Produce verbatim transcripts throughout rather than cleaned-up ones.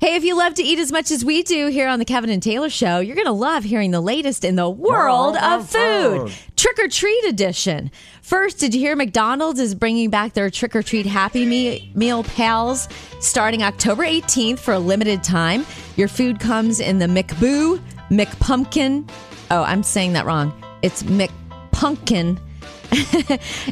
Hey, if you love to eat as much as we do here on the Kevin and Taylor Show, you're going to love hearing the latest in the world, world of food. food. Trick or treat edition. First, did you hear McDonald's is bringing back their Trick or Treat Happy Me- Meal Pals starting October eighteenth for a limited time? Your food comes in the McBoo, McPumpkin. Oh, I'm saying that wrong. It's McPumpkin.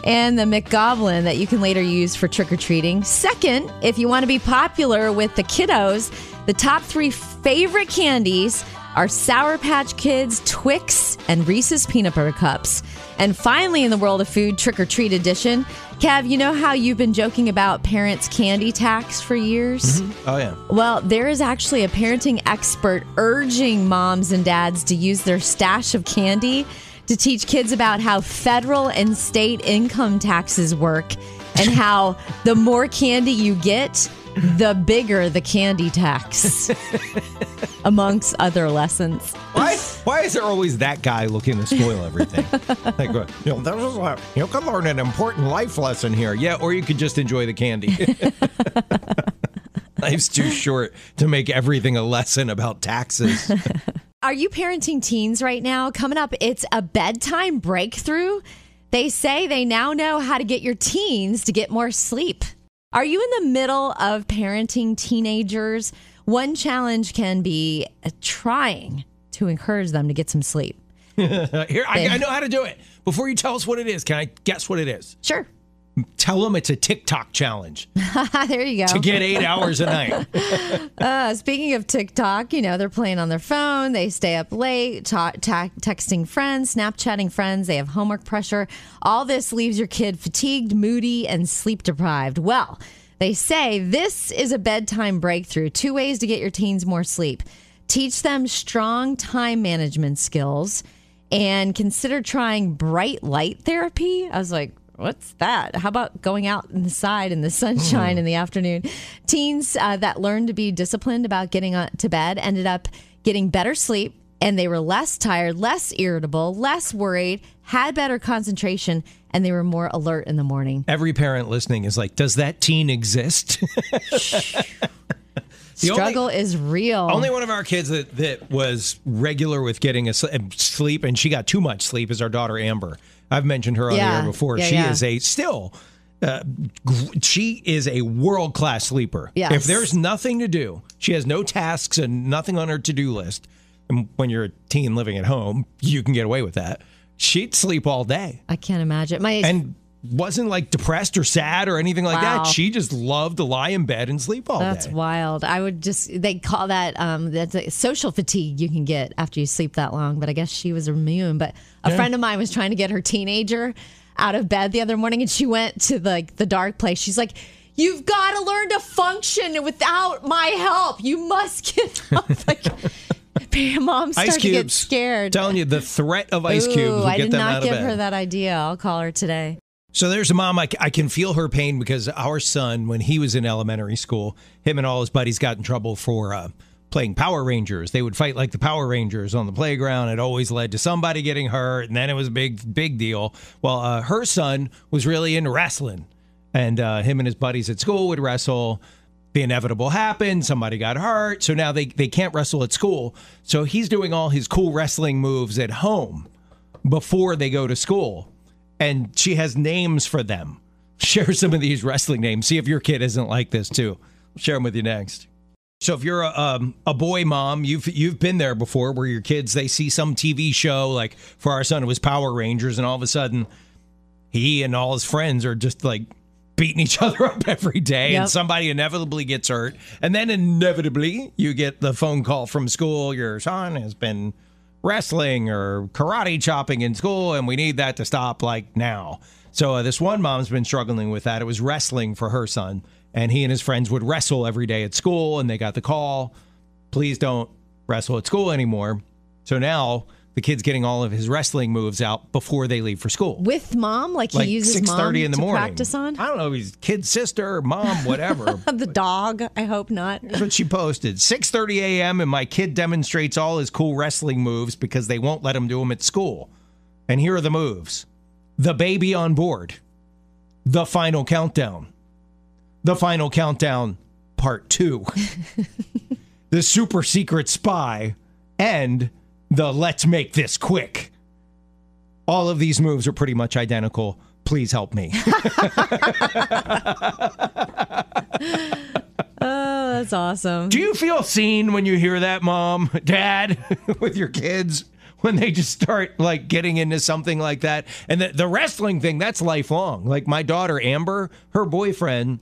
and the McGoblin that you can later use for trick-or-treating. Second, if you want to be popular with the kiddos, the top three favorite candies are Sour Patch Kids, Twix, and Reese's Peanut Butter Cups. And finally, in the world of food, trick-or-treat edition, Kev, you know how you've been joking about parents' candy tax for years? Mm-hmm. Oh, yeah. Well, there is actually a parenting expert urging moms and dads to use their stash of candy to teach kids about how federal and state income taxes work and how the more candy you get, the bigger the candy tax, amongst other lessons. Why, why is there always that guy looking to spoil everything? Like, you know, that was a, you can learn an important life lesson here. Yeah, or you could just enjoy the candy. Life's too short to make everything a lesson about taxes. Are you parenting teens right now? Coming up, it's a bedtime breakthrough. They say they now know how to get your teens to get more sleep. Are you in the middle of parenting teenagers? One challenge can be trying to encourage them to get some sleep. Here, I, I know how to do it. Before you tell us what it is, can I guess what it is? Sure. Tell them it's a TikTok challenge. There you go. To get eight hours a night. uh, speaking of TikTok, you know, they're playing on their phone. They stay up late, ta- ta- texting friends, Snapchatting friends. They have homework pressure. All this leaves your kid fatigued, moody, and sleep deprived. Well, they say this is a bedtime breakthrough. Two ways to get your teens more sleep. Teach them strong time management skills and consider trying bright light therapy. I was like, what's that? How about going out inside in the sunshine mm. in the afternoon? Teens uh, that learned to be disciplined about getting to bed ended up getting better sleep, and they were less tired, less irritable, less worried, had better concentration, and they were more alert in the morning. Every parent listening is like, does that teen exist? The struggle only, is real. Only one of our kids that, that was regular with getting a sleep, and she got too much sleep, is our daughter Amber. I've mentioned her on yeah. the air before. Yeah, she yeah. is a still, uh, she is a world-class sleeper. Yes. If there's nothing to do, she has no tasks and nothing on her to-do list. And when you're a teen living at home, you can get away with that. She'd sleep all day. I can't imagine. My and. Wasn't like depressed or sad or anything like wow. that. She just loved to lie in bed and sleep all That's day. That's wild. I would just, they call that um, that's like social fatigue you can get after you sleep that long. But I guess she was immune. But a yeah. friend of mine was trying to get her teenager out of bed the other morning, and she went to the, like the dark place. She's like, you've got to learn to function without my help. You must get up. Like, Mom started ice cubes. To get scared. Telling you, the threat of ice Ooh, cubes will get I did them not out give of bed. Her that idea. I'll call her today. So there's a mom, I, I can feel her pain because our son, when he was in elementary school, him and all his buddies got in trouble for uh, playing Power Rangers. They would fight like the Power Rangers on the playground. It always led to somebody getting hurt, and then it was a big, big deal. Well, uh, her son was really into wrestling, and uh, him and his buddies at school would wrestle. The inevitable happened. Somebody got hurt, so now they, they can't wrestle at school. So he's doing all his cool wrestling moves at home before they go to school. And she has names for them. Share some of these wrestling names. See if your kid isn't like this, too. Share them with you next. So if you're a, um, a boy mom, you've you've been there before where your kids, they see some T V show. Like for our son, it was Power Rangers. And all of a sudden, he and all his friends are just like beating each other up every day. Yep. And somebody inevitably gets hurt. And then inevitably, you get the phone call from school. Your son has been wrestling or karate chopping in school, and we need that to stop like now. So uh, this one mom's been struggling with that. It was wrestling for her son, and he and his friends would wrestle every day at school, and they got the call, please don't wrestle at school anymore. So now the kid's getting all of his wrestling moves out before they leave for school. With mom? Like he like uses mom in the to morning. Practice on? I don't know. He's kid's sister, mom, whatever. The dog? I hope not. Here's what she posted. six thirty a.m. and my kid demonstrates all his cool wrestling moves because they won't let him do them at school. And here are the moves. The baby on board. The final countdown. The final countdown part two. the super secret spy, and the let's make this quick. All of these moves are pretty much identical. Please help me. Oh, that's awesome. Do you feel seen when you hear that, Mom, Dad, with your kids? When they just start, like, getting into something like that. And the, the wrestling thing, that's lifelong. Like, my daughter, Amber, her boyfriend,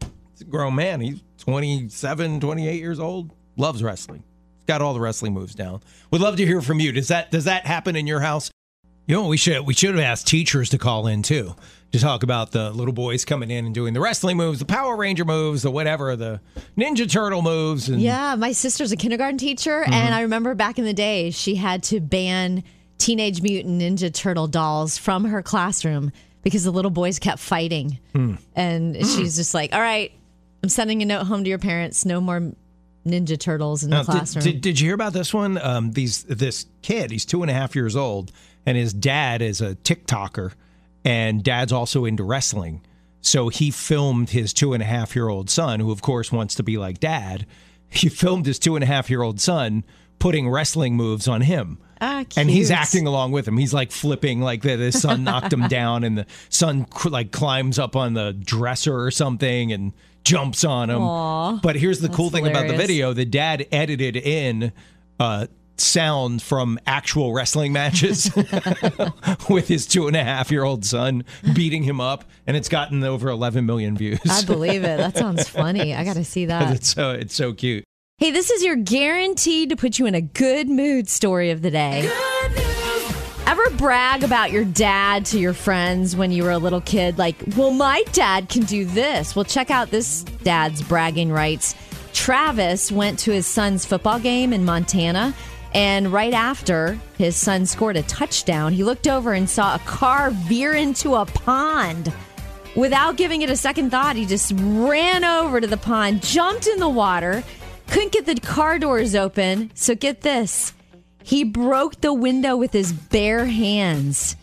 he's a grown man. He's twenty-seven, twenty-eight years old. Loves wrestling. He's got all the wrestling moves down. Would love to hear from you. Does that does that happen in your house? You know, we should we should have asked teachers to call in, too, to talk about the little boys coming in and doing the wrestling moves, the Power Ranger moves, the whatever, the Ninja Turtle moves. And yeah, my sister's a kindergarten teacher, mm-hmm. and I remember back in the day, she had to ban Teenage Mutant Ninja Turtle dolls from her classroom because the little boys kept fighting. Mm. And mm. she's just like, all right, I'm sending a note home to your parents, no more Ninja Turtles in the now, classroom. Did, did, did you hear about this one? Um, these This kid, he's two and a half years old, and his dad is a TikToker, and dad's also into wrestling. So he filmed his two and a half year old son, who of course wants to be like dad. He filmed his two and a half year old son putting wrestling moves on him. Ah, cute. And he's acting along with him. He's like flipping, like the, the son knocked him down, and the son like climbs up on the dresser or something and jumps on him. Aww, but here's the cool thing hilarious. About the video. The dad edited in uh sound from actual wrestling matches with his two and a half year old son beating him up, and it's gotten over eleven million views. I believe it. That sounds funny. I gotta see that. It's so it's so cute. Hey, this is your guaranteed to put you in a good mood story of the day. Good news. Ever brag about your dad to your friends when you were a little kid? Like, well, my dad can do this. Well, check out this dad's bragging rights. Travis went to his son's football game in Montana. And right after his son scored a touchdown, he looked over and saw a car veer into a pond. Without giving it a second thought, he just ran over to the pond, jumped in the water, couldn't get the car doors open. So get this. He broke the window with his bare hands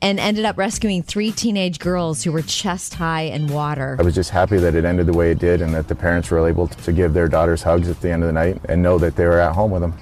and ended up rescuing three teenage girls who were chest high in water. I was just happy that it ended the way it did and that the parents were able to give their daughters hugs at the end of the night and know that they were at home with them.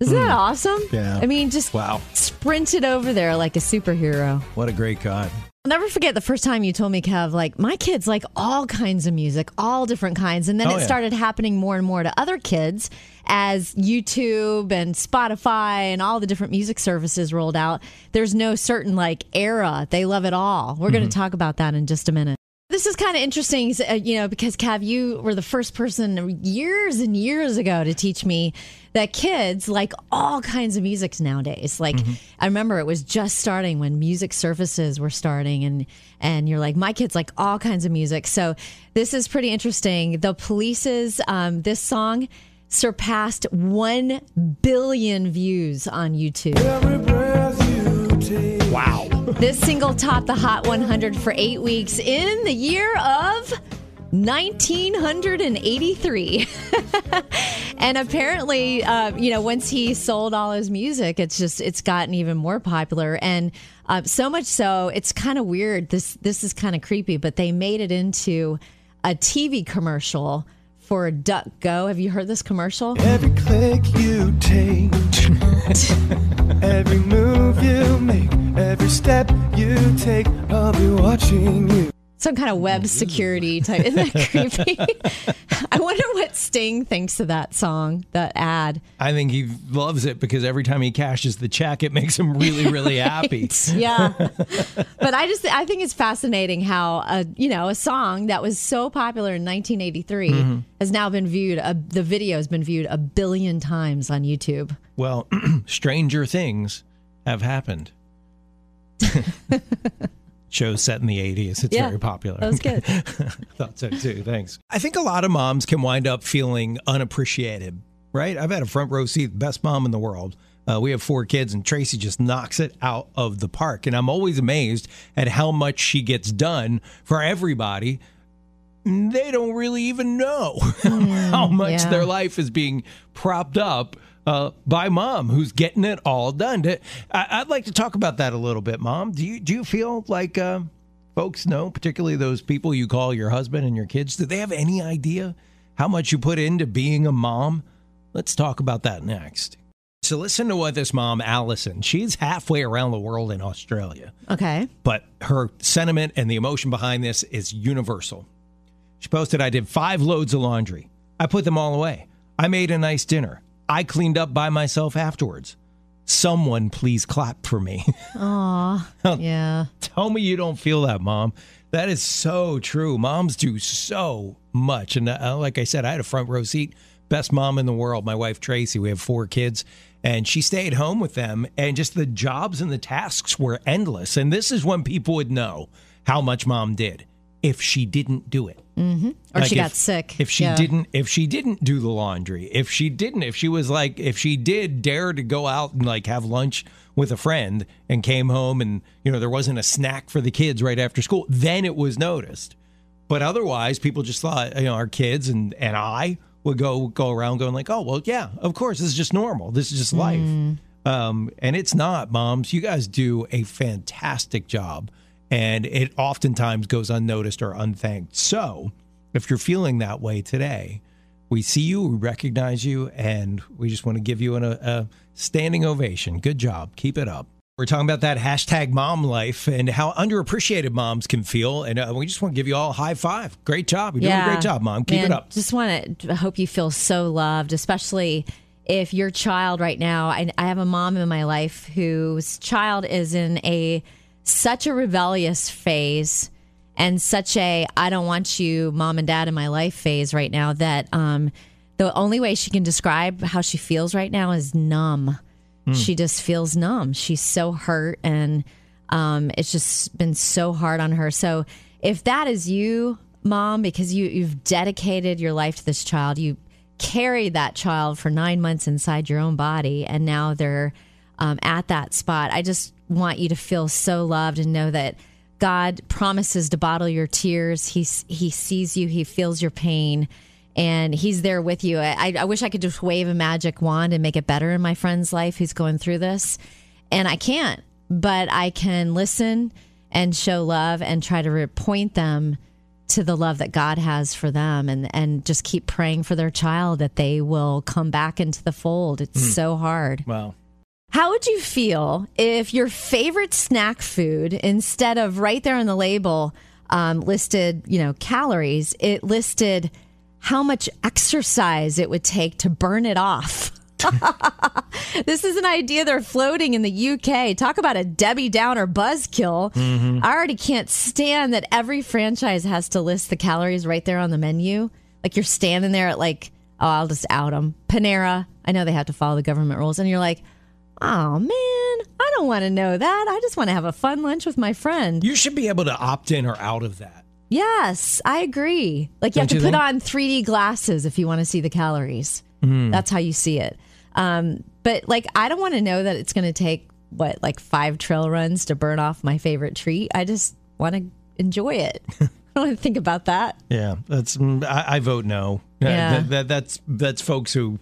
Isn't that awesome? Yeah. I mean, just wow. Sprinted over there like a superhero. What a great guy. I'll never forget the first time you told me, Kev, like, my kids like all kinds of music, all different kinds. And then oh, it yeah. started happening more and more to other kids as YouTube and Spotify and all the different music services rolled out. There's no certain, like, era. They love it all. We're mm-hmm. going to talk about that in just a minute. This is kind of interesting, you know, because, Kev, you were the first person years and years ago to teach me that kids like all kinds of music nowadays. Like, mm-hmm. I remember it was just starting when music services were starting, and, and you're like, my kids like all kinds of music. So this is pretty interesting. The Police's, um, this song surpassed one billion views on YouTube. Every breath you take. Wow. This single topped the Hot one hundred for eight weeks in the year of nineteen eighty-three. And apparently, uh, you know, once he sold all his music, it's just, it's gotten even more popular. And uh, so much so, it's kind of weird. This, this is kind of creepy, but they made it into a T V commercial for Duck Go. Have you heard this commercial? Every click you take, every move you make, every step you take, I'll be watching you. Some kind of web security type. Isn't that creepy? I wonder what Sting thinks of that song, that ad. I think he loves it because every time he cashes the check, it makes him really, really right? happy. Yeah. But I just, I think it's fascinating how, a, you know, a song that was so popular in nineteen eighty-three mm-hmm. has now been viewed, a, the video has been viewed a billion times on YouTube. Well, stranger things have happened. Shows set in the eighties. It's yeah, very popular. That was good. I thought so too. Thanks. I think a lot of moms can wind up feeling unappreciated, right? I've had a front row seat, best mom in the world. Uh, we have four kids, and Tracy just knocks it out of the park. And I'm always amazed at how much she gets done for everybody. They don't really even know mm, how much yeah. their life is being propped up Uh, by mom, who's getting it all done. I, I'd like to talk about that a little bit, Mom. Do you do you feel like uh, folks know, particularly those people you call your husband and your kids, do they have any idea how much you put into being a mom? Let's talk about that next. So listen to what this mom, Allison, she's halfway around the world in Australia. Okay. But her sentiment and the emotion behind this is universal. She posted, I did five loads of laundry. I put them all away. I made a nice dinner. I cleaned up by myself afterwards. Someone please clap for me. Aw, yeah. Tell me you don't feel that, Mom. That is so true. Moms do so much. And uh, like I said, I had a front row seat. Best mom in the world. My wife, Tracy, we have four kids. And she stayed home with them, and just the jobs and the tasks were endless. And this is when people would know how much mom did if she didn't do it. Mm-hmm. Or like she if, got sick. If she yeah. didn't, if she didn't do the laundry, if she didn't, if she was like, if she did dare to go out and like have lunch with a friend and came home and, you know, there wasn't a snack for the kids right after school, then it was noticed. But otherwise, people just thought, you know, our kids and, and I would go go around going like, oh, well, yeah, of course, this is just normal. This is just life. Mm. Um, and it's not, moms. You guys do a fantastic job, and it oftentimes goes unnoticed or unthanked. So if you're feeling that way today, we see you, we recognize you, and we just want to give you an, a standing ovation. Good job. Keep it up. We're talking about that hashtag mom life and how underappreciated moms can feel. And uh, we just want to give you all a high five. Great job. You're yeah. doing a great job, Mom. Keep Man, it up. Just want to hope you feel so loved, especially if your child right now. I, I have a mom in my life whose child is in a such a rebellious phase and such a I don't want you, mom and dad, in my life phase right now that um, the only way she can describe how she feels right now is numb. She just feels numb. She's so hurt, and um, it's just been so hard on her. So if that is you, Mom, because you, you've dedicated your life to this child, you carried that child for nine months inside your own body, and now they're um, at that spot. I just want you to feel so loved and know that God promises to bottle your tears. He, he sees you. He feels your pain. And he's there with you. I, I wish I could just wave a magic wand and make it better in my friend's life who's going through this. And I can't, but I can listen and show love and try to point them to the love that God has for them, and, and just keep praying for their child that they will come back into the fold. It's mm. so hard. Wow. How would you feel if your favorite snack food, instead of right there on the label, um, listed, you know, calories, it listed how much exercise it would take to burn it off. This is an idea they're floating in the U K. Talk about a Debbie Downer buzzkill. Mm-hmm. I already can't stand that every franchise has to list the calories right there on the menu. Like you're standing there at like, oh, I'll just out them. Panera, I know they have to follow the government rules. And you're like, oh, man, I don't want to know that. I just want to have a fun lunch with my friend. You should be able to opt in or out of that. Yes, I agree. Like you Don't have to you put think? on three D glasses if you want to see the calories. Mm. That's how you see it. Um, but like, I don't want to know that it's going to take what, like five trail runs to burn off my favorite treat. I just want to enjoy it. I don't want to think about that. Yeah, that's. I, I vote no. Yeah, that, that, that's that's folks who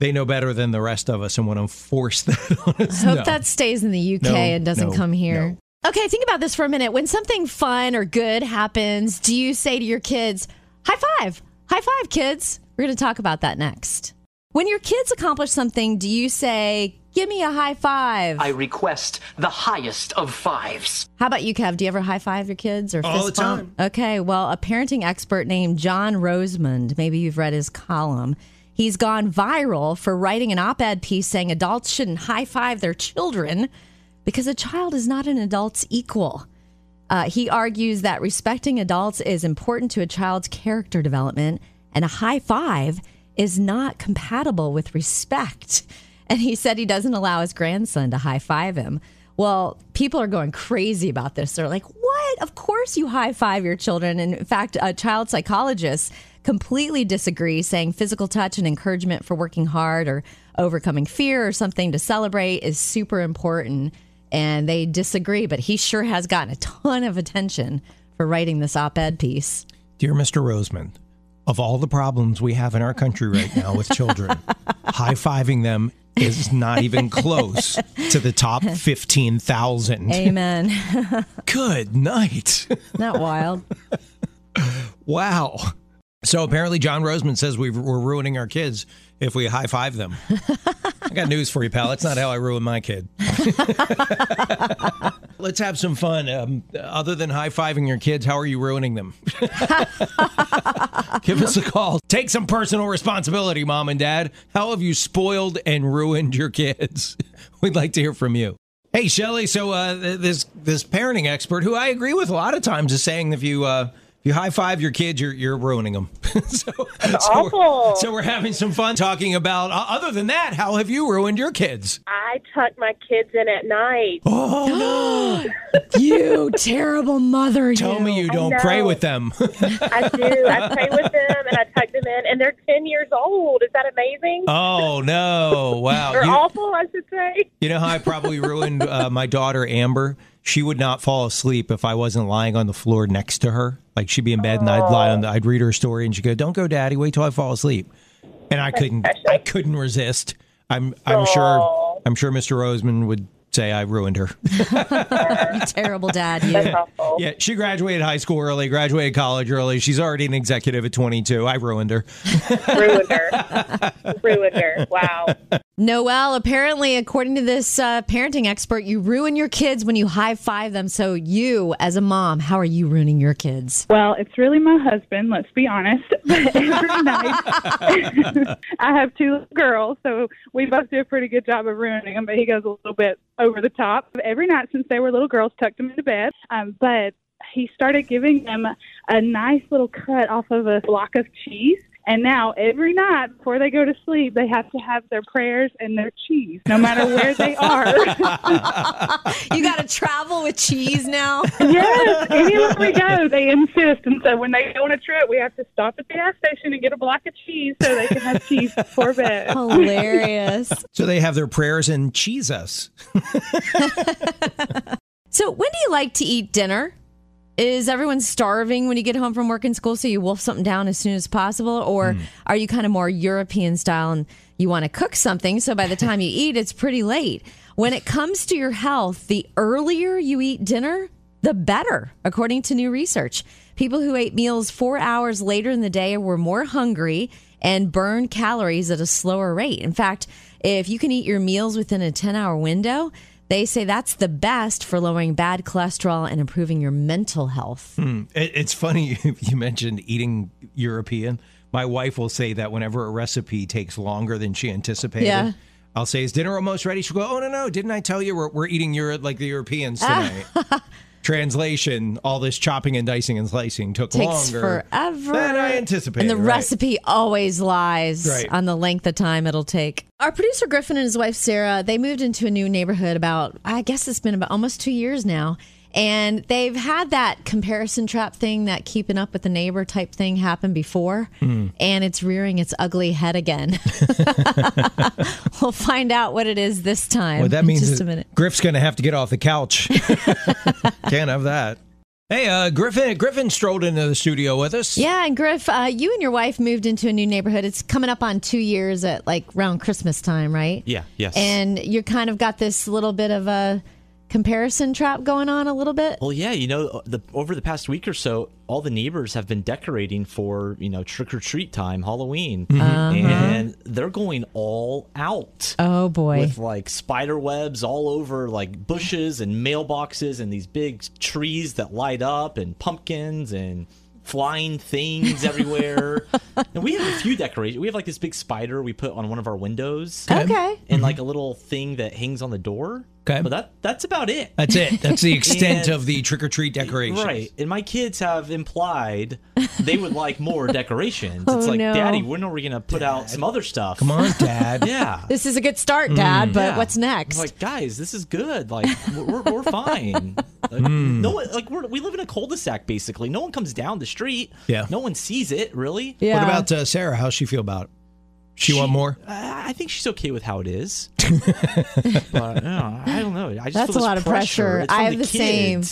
they know better than the rest of us and want to force that on us. I hope no. that stays in the U K no, and doesn't no, come here. No. Okay, think about this for a minute. When something fun or good happens, do you say to your kids, high five, high five, kids? We're going to talk about that next. When your kids accomplish something, do you say, give me a high five? I request the highest of fives. How about you, Kev? Do you ever high five your kids or fist bump? All the time. Okay, well, a parenting expert named John Rosemond, maybe you've read his column, he's gone viral for writing an op-ed piece saying adults shouldn't high five their children because a child is not an adult's equal. Uh, he argues that respecting adults is important to a child's character development, and a high five is not compatible with respect. And he said he doesn't allow his grandson to high five him. Well, people are going crazy about this. They're like, what? Of course you high five your children. And in fact, a child psychologist completely disagrees, saying physical touch and encouragement for working hard or overcoming fear or something to celebrate is super important. And they disagree, but he sure has gotten a ton of attention for writing this op-ed piece. Dear Mister Rosemond, of all the problems we have in our country right now with children, high-fiving them is not even close to the top fifteen thousand. Amen. Good night. Not wild. Wow. So apparently John Rosemond says we've, we're ruining our kids if we high-five them. I got news for you, pal. That's not how I ruin my kid. Let's have some fun. Um, other than high-fiving your kids, how are you ruining them? Give us a call. Take some personal responsibility, Mom and Dad. How have you spoiled and ruined your kids? We'd like to hear from you. Hey, Shelley, so uh, this this parenting expert, who I agree with a lot of times, is saying if you uh, if you high-five your kids, you're you're ruining them. so, That's so, awful. We're, so we're having some fun talking about, uh, other than that, how have you ruined your kids? I tuck my kids in at night. Oh, no. You terrible mother. Tell you. me you don't pray with them. I do. I pray with them, and I tuck them in, and they're ten years old. Is that amazing? Oh, no. Wow. They're you, awful, I should say. You know how I probably ruined uh, my daughter, Amber? She would not fall asleep if I wasn't lying on the floor next to her. Like, she'd be in bed, and I'd lie on the, I'd read her a story, and she'd go, "Don't go, Daddy. Wait till I fall asleep." And I couldn't, I couldn't resist. I'm, I'm Aww. sure, I'm sure Mister Rosemond would say I ruined her. You terrible dad, you. That's awful. Yeah, she graduated high school early, graduated college early. She's already an executive at twenty-two. I ruined her. Ruined her. Ruined her. Wow. Noelle, apparently, according to this uh, parenting expert, you ruin your kids when you high-five them. So you, as a mom, how are you ruining your kids? Well, it's really my husband, let's be honest. Every night, I have two girls, so we both do a pretty good job of ruining them, but he goes a little bit over the top. Every night since they were little girls, tucked them into bed, um, but he started giving them a nice little cut off of a block of cheese. And now every night before they go to sleep, they have to have their prayers and their cheese, no matter where they are. You got to travel with cheese now? Yes. Anywhere we go, they insist. And so when they go on a trip, we have to stop at the gas station and get a block of cheese so they can have cheese before bed. Hilarious. So they have their prayers and cheese us. So when do you like to eat dinner? Is everyone starving when you get home from work and school, so you wolf something down as soon as possible? Or mm. are you kind of more European style and you want to cook something, so by the time you eat, it's pretty late? When it comes to your health, the earlier you eat dinner, the better, according to new research. People who ate meals four hours later in the day were more hungry and burned calories at a slower rate. In fact, if you can eat your meals within a ten-hour window, they say that's the best for lowering bad cholesterol and improving your mental health. Hmm. It, it's funny you mentioned eating European. My wife will say that whenever a recipe takes longer than she anticipated, yeah. I'll say, "Is dinner almost ready?" She'll go, "Oh, no, no, didn't I tell you we're, we're eating Euro- like the Europeans tonight?" Translation, all this chopping and dicing and slicing took Takes longer forever. than I anticipated. And the right? recipe always lies right. on the length of time it'll take. Our producer Griffin and his wife Sarah, they moved into a new neighborhood about, I guess it's been about almost two years now. And they've had that comparison trap thing, that keeping up with the neighbor type thing happen before. Mm. And it's rearing its ugly head again. We'll find out what it is this time. Well, that means in just a minute. Griff's going to have to get off the couch. Can't have that. Hey, uh, Griffin Griffin strolled into the studio with us. Yeah, and Griff, uh, you and your wife moved into a new neighborhood. It's coming up on two years at like around Christmas time, right? Yeah, yes. And you kind of got this little bit of a comparison trap going on a little bit? Well, yeah, you know, the, over the past week or so, all the neighbors have been decorating for, you know, trick-or-treat time, Halloween. Mm-hmm. Uh-huh. And they're going all out. Oh, boy. With, like, spider webs all over, like, bushes and mailboxes and these big trees that light up and pumpkins and flying things everywhere. And we have a few decorations. We have, like, this big spider we put on one of our windows. Okay. okay. And, like, a little thing that hangs on the door. Okay. But that, that's about it. That's it. That's the extent and, of the trick-or-treat decorations. Right. And my kids have implied they would like more decorations. oh, it's like, no. Daddy, when are we going to put Dad. out some other stuff? Come on, Dad. Yeah. This is a good start, Dad, mm. but yeah. what's next? I'm like, guys, this is good. Like, we're, we're fine. Like, mm. no, like we're, we live in a cul-de-sac, basically. No one comes down the street. Yeah. No one sees it, really. Yeah. What about uh, Sarah? How's she feel about it? She, she want more? Uh, I think she's okay with how it is. But no, I don't know. I just That's feel a lot of pressure. pressure. I have the, the same.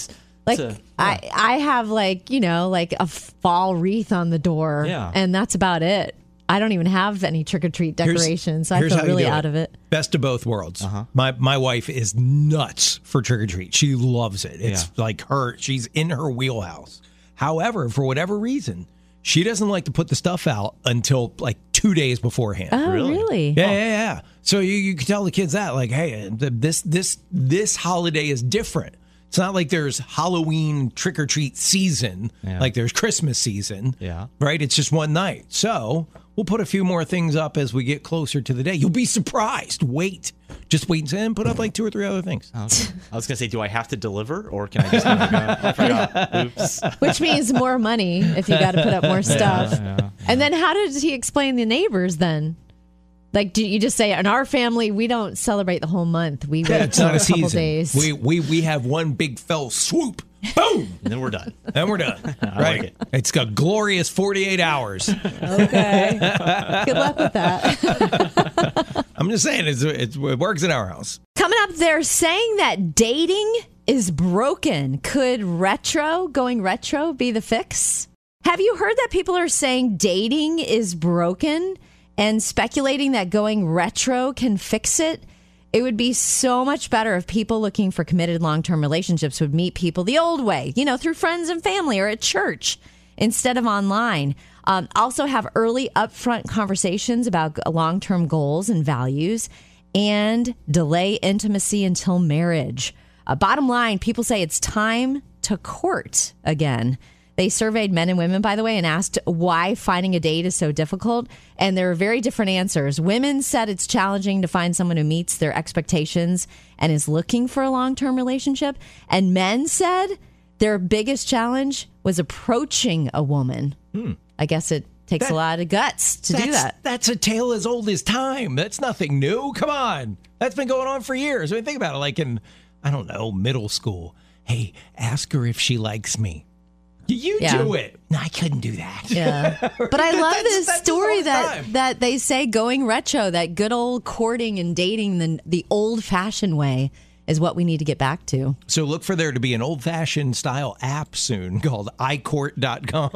Like a, yeah. I, I have like, you know, like a fall wreath on the door. Yeah. And that's about it. I don't even have any trick-or-treat decorations. Here's, so I feel really out it. of it. Best of both worlds. Uh-huh. My my wife is nuts for trick-or-treat. She loves it. It's yeah. like her. She's in her wheelhouse. However, for whatever reason, she doesn't like to put the stuff out until like two days beforehand. Oh, really? really? Yeah, yeah, yeah. So you, you can tell the kids that, like, hey, this this this holiday is different. It's not like there's Halloween trick-or-treat season, yeah. like there's Christmas season, yeah. right? It's just one night. So we'll put a few more things up as we get closer to the day. You'll be surprised. Wait. Just wait and put up like two or three other things. Okay. I was going to say, do I have to deliver or can I just kind of go? I forgot. Oops. Which means more money if you got to put up more stuff. Yeah, yeah. And then how did he explain the neighbors then? Like, do you just say, in our family, we don't celebrate the whole month. We wait yeah, it's for not a, a couple season. Days. We, we we have one big fell swoop. Boom! And then we're done. Then we're done. I right. like it. It's a glorious forty-eight hours. Okay. Good luck with that. I'm just saying, it's, it's, it works in our house. Coming up, they're saying that dating is broken. Could retro, going retro, be the fix? Have you heard that people are saying dating is broken? And speculating that going retro can fix it? It would be so much better if people looking for committed long-term relationships would meet people the old way, you know, through friends and family or at church instead of online. Um, also have early upfront conversations about long-term goals and values and delay intimacy until marriage. Uh, bottom line, people say it's time to court again. They surveyed men and women, by the way, and asked why finding a date is so difficult. And there are very different answers. Women said it's challenging to find someone who meets their expectations and is looking for a long-term relationship. And men said their biggest challenge was approaching a woman. Hmm. I guess it takes that, a lot of guts to do that. That's a tale as old as time. That's nothing new. Come on. That's been going on for years. I mean, think about it. Like in, I don't know, middle school. Hey, ask her if she likes me. You yeah. do it. No, I couldn't do that. Yeah. But I love that's, this that's story that, that they say going retro, that good old courting and dating the, the old-fashioned way is what we need to get back to. So look for there to be an old-fashioned style app soon called i court dot com.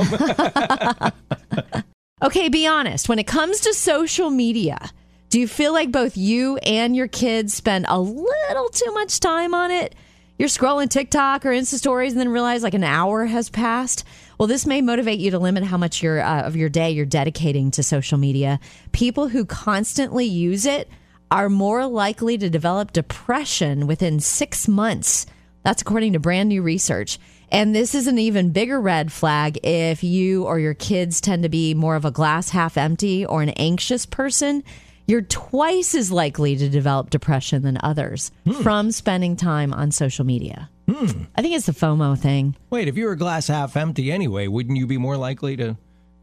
Okay, be honest. When it comes to social media, do you feel like both you and your kids spend a little too much time on it? You're scrolling TikTok or Insta stories and then realize like an hour has passed. Well, this may motivate you to limit how much your, uh, of your day you're dedicating to social media. People who constantly use it are more likely to develop depression within six months. That's according to brand new research. And this is an even bigger red flag if you or your kids tend to be more of a glass half empty or an anxious person. You're twice as likely to develop depression than others hmm. from spending time on social media. Hmm. I think it's the FOMO thing. Wait, if you were glass half empty anyway, wouldn't you be more likely to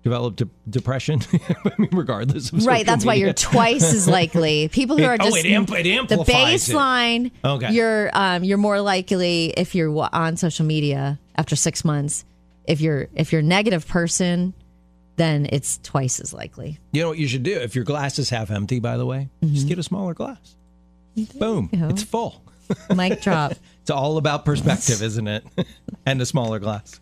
develop de- depression? I mean, regardless of right, that's media. Why you're twice as likely. People who it, are just... Oh, it, ampl- it amplifies The baseline, it. Okay. you're, um, you're more likely if you're on social media after six months. If you're if you're a negative person... then it's twice as likely. You know what you should do? If your glass is half empty, by the way, mm-hmm. just get a smaller glass. Boom. Go. It's full. Mic drop. It's all about perspective, isn't it? And a smaller glass.